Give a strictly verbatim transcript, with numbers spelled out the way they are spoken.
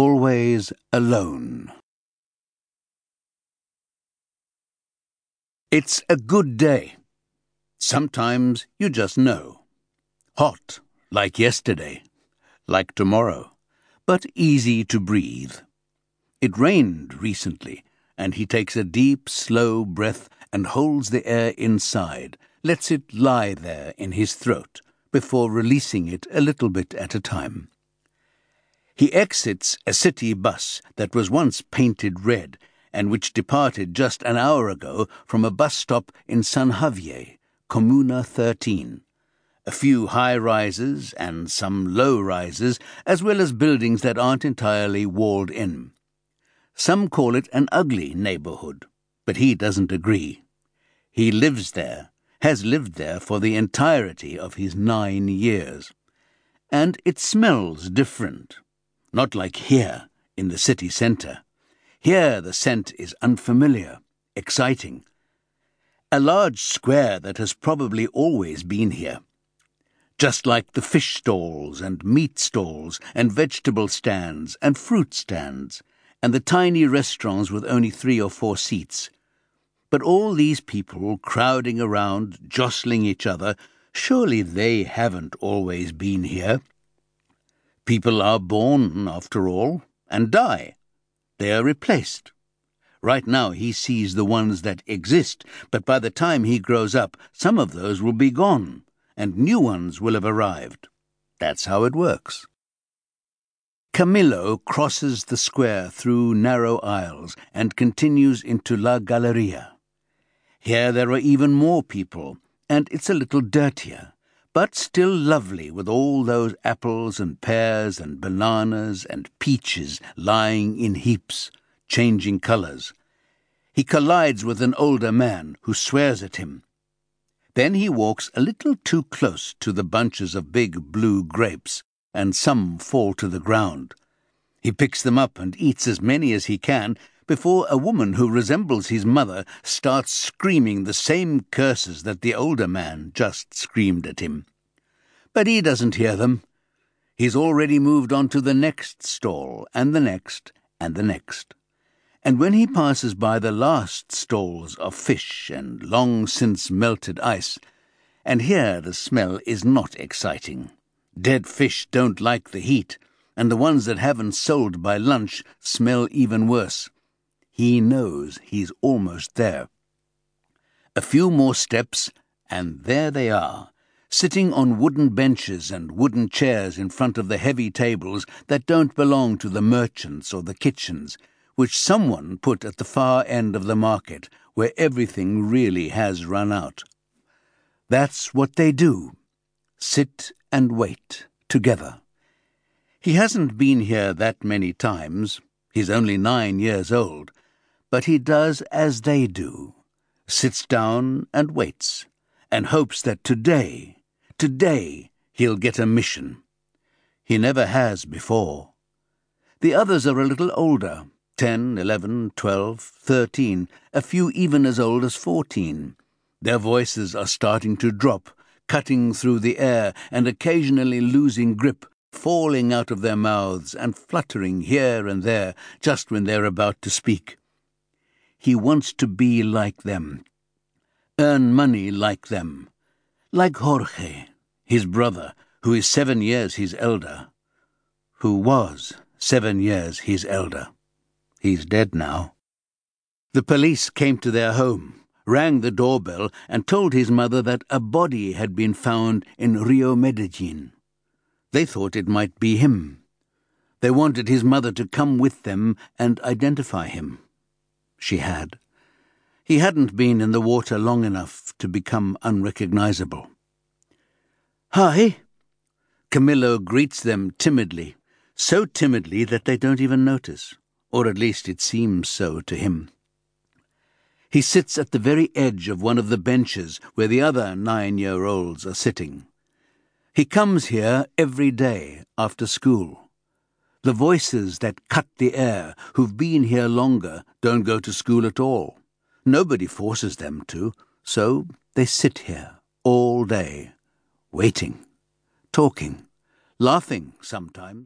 always alone. It's a good day. Sometimes you just know. Hot, like yesterday, like tomorrow, but easy to breathe. It rained recently, and he takes a deep, slow breath and holds the air inside, lets it lie there in his throat, before releasing it a little bit at a time. He exits a city bus that was once painted red and which departed just an hour ago from a bus stop in San Javier, Comuna thirteen. A few high-rises and some low-rises, as well as buildings that aren't entirely walled in. Some call it an ugly neighborhood, but he doesn't agree. He lives there, has lived there for the entirety of his nine years. And it smells different. Not like here, in the city centre. Here the scent is unfamiliar, exciting. A large square that has probably always been here. Just like the fish stalls and meat stalls and vegetable stands and fruit stands and the tiny restaurants with only three or four seats. But all these people crowding around, jostling each other, surely they haven't always been here. People are born, after all, and die. They are replaced. Right now he sees the ones that exist, but by the time he grows up, some of those will be gone, and new ones will have arrived. That's how it works. Camillo crosses the square through narrow aisles and continues into La Galleria. Here there are even more people, and it's a little dirtier, but still lovely with all those apples and pears and bananas and peaches lying in heaps, changing colours. He collides with an older man who swears at him. Then he walks a little too close to the bunches of big blue grapes, and some fall to the ground. He picks them up and eats as many as he can before a woman who resembles his mother starts screaming the same curses that the older man just screamed at him. But he doesn't hear them. He's already moved on to the next stall, and the next, and the next. And when he passes by the last stalls of fish and long since melted ice, and here the smell is not exciting. Dead fish don't like the heat, and the ones that haven't sold by lunch smell even worse. He knows he's almost there. A few more steps, and there they are, sitting on wooden benches and wooden chairs in front of the heavy tables that don't belong to the merchants or the kitchens, which someone put at the far end of the market, where everything really has run out. That's what they do. Sit and wait, together. He hasn't been here that many times. He's only nine years old. But he does as they do. Sits down and waits, and hopes that today, today, he'll get a mission. He never has before. The others are a little older, ten, eleven, twelve, thirteen, a few even as old as fourteen. Their voices are starting to drop, cutting through the air and occasionally losing grip, falling out of their mouths and fluttering here and there just when they're about to speak. He wants to be like them, earn money like them, like Jorge, his brother, who is seven years his elder, who was seven years his elder. He's dead now. The police came to their home, rang the doorbell and told his mother that a body had been found in Rio Medellin. They thought it might be him. They wanted his mother to come with them and identify him. She had. He hadn't been in the water long enough to become unrecognizable. "Hi!" Camillo greets them timidly, so timidly that they don't even notice, or at least it seems so to him. He sits at the very edge of one of the benches where the other nine-year-olds are sitting. He comes here every day after school. The voices that cut the air, who've been here longer, don't go to school at all. Nobody forces them to, so they sit here all day, waiting, talking, laughing sometimes.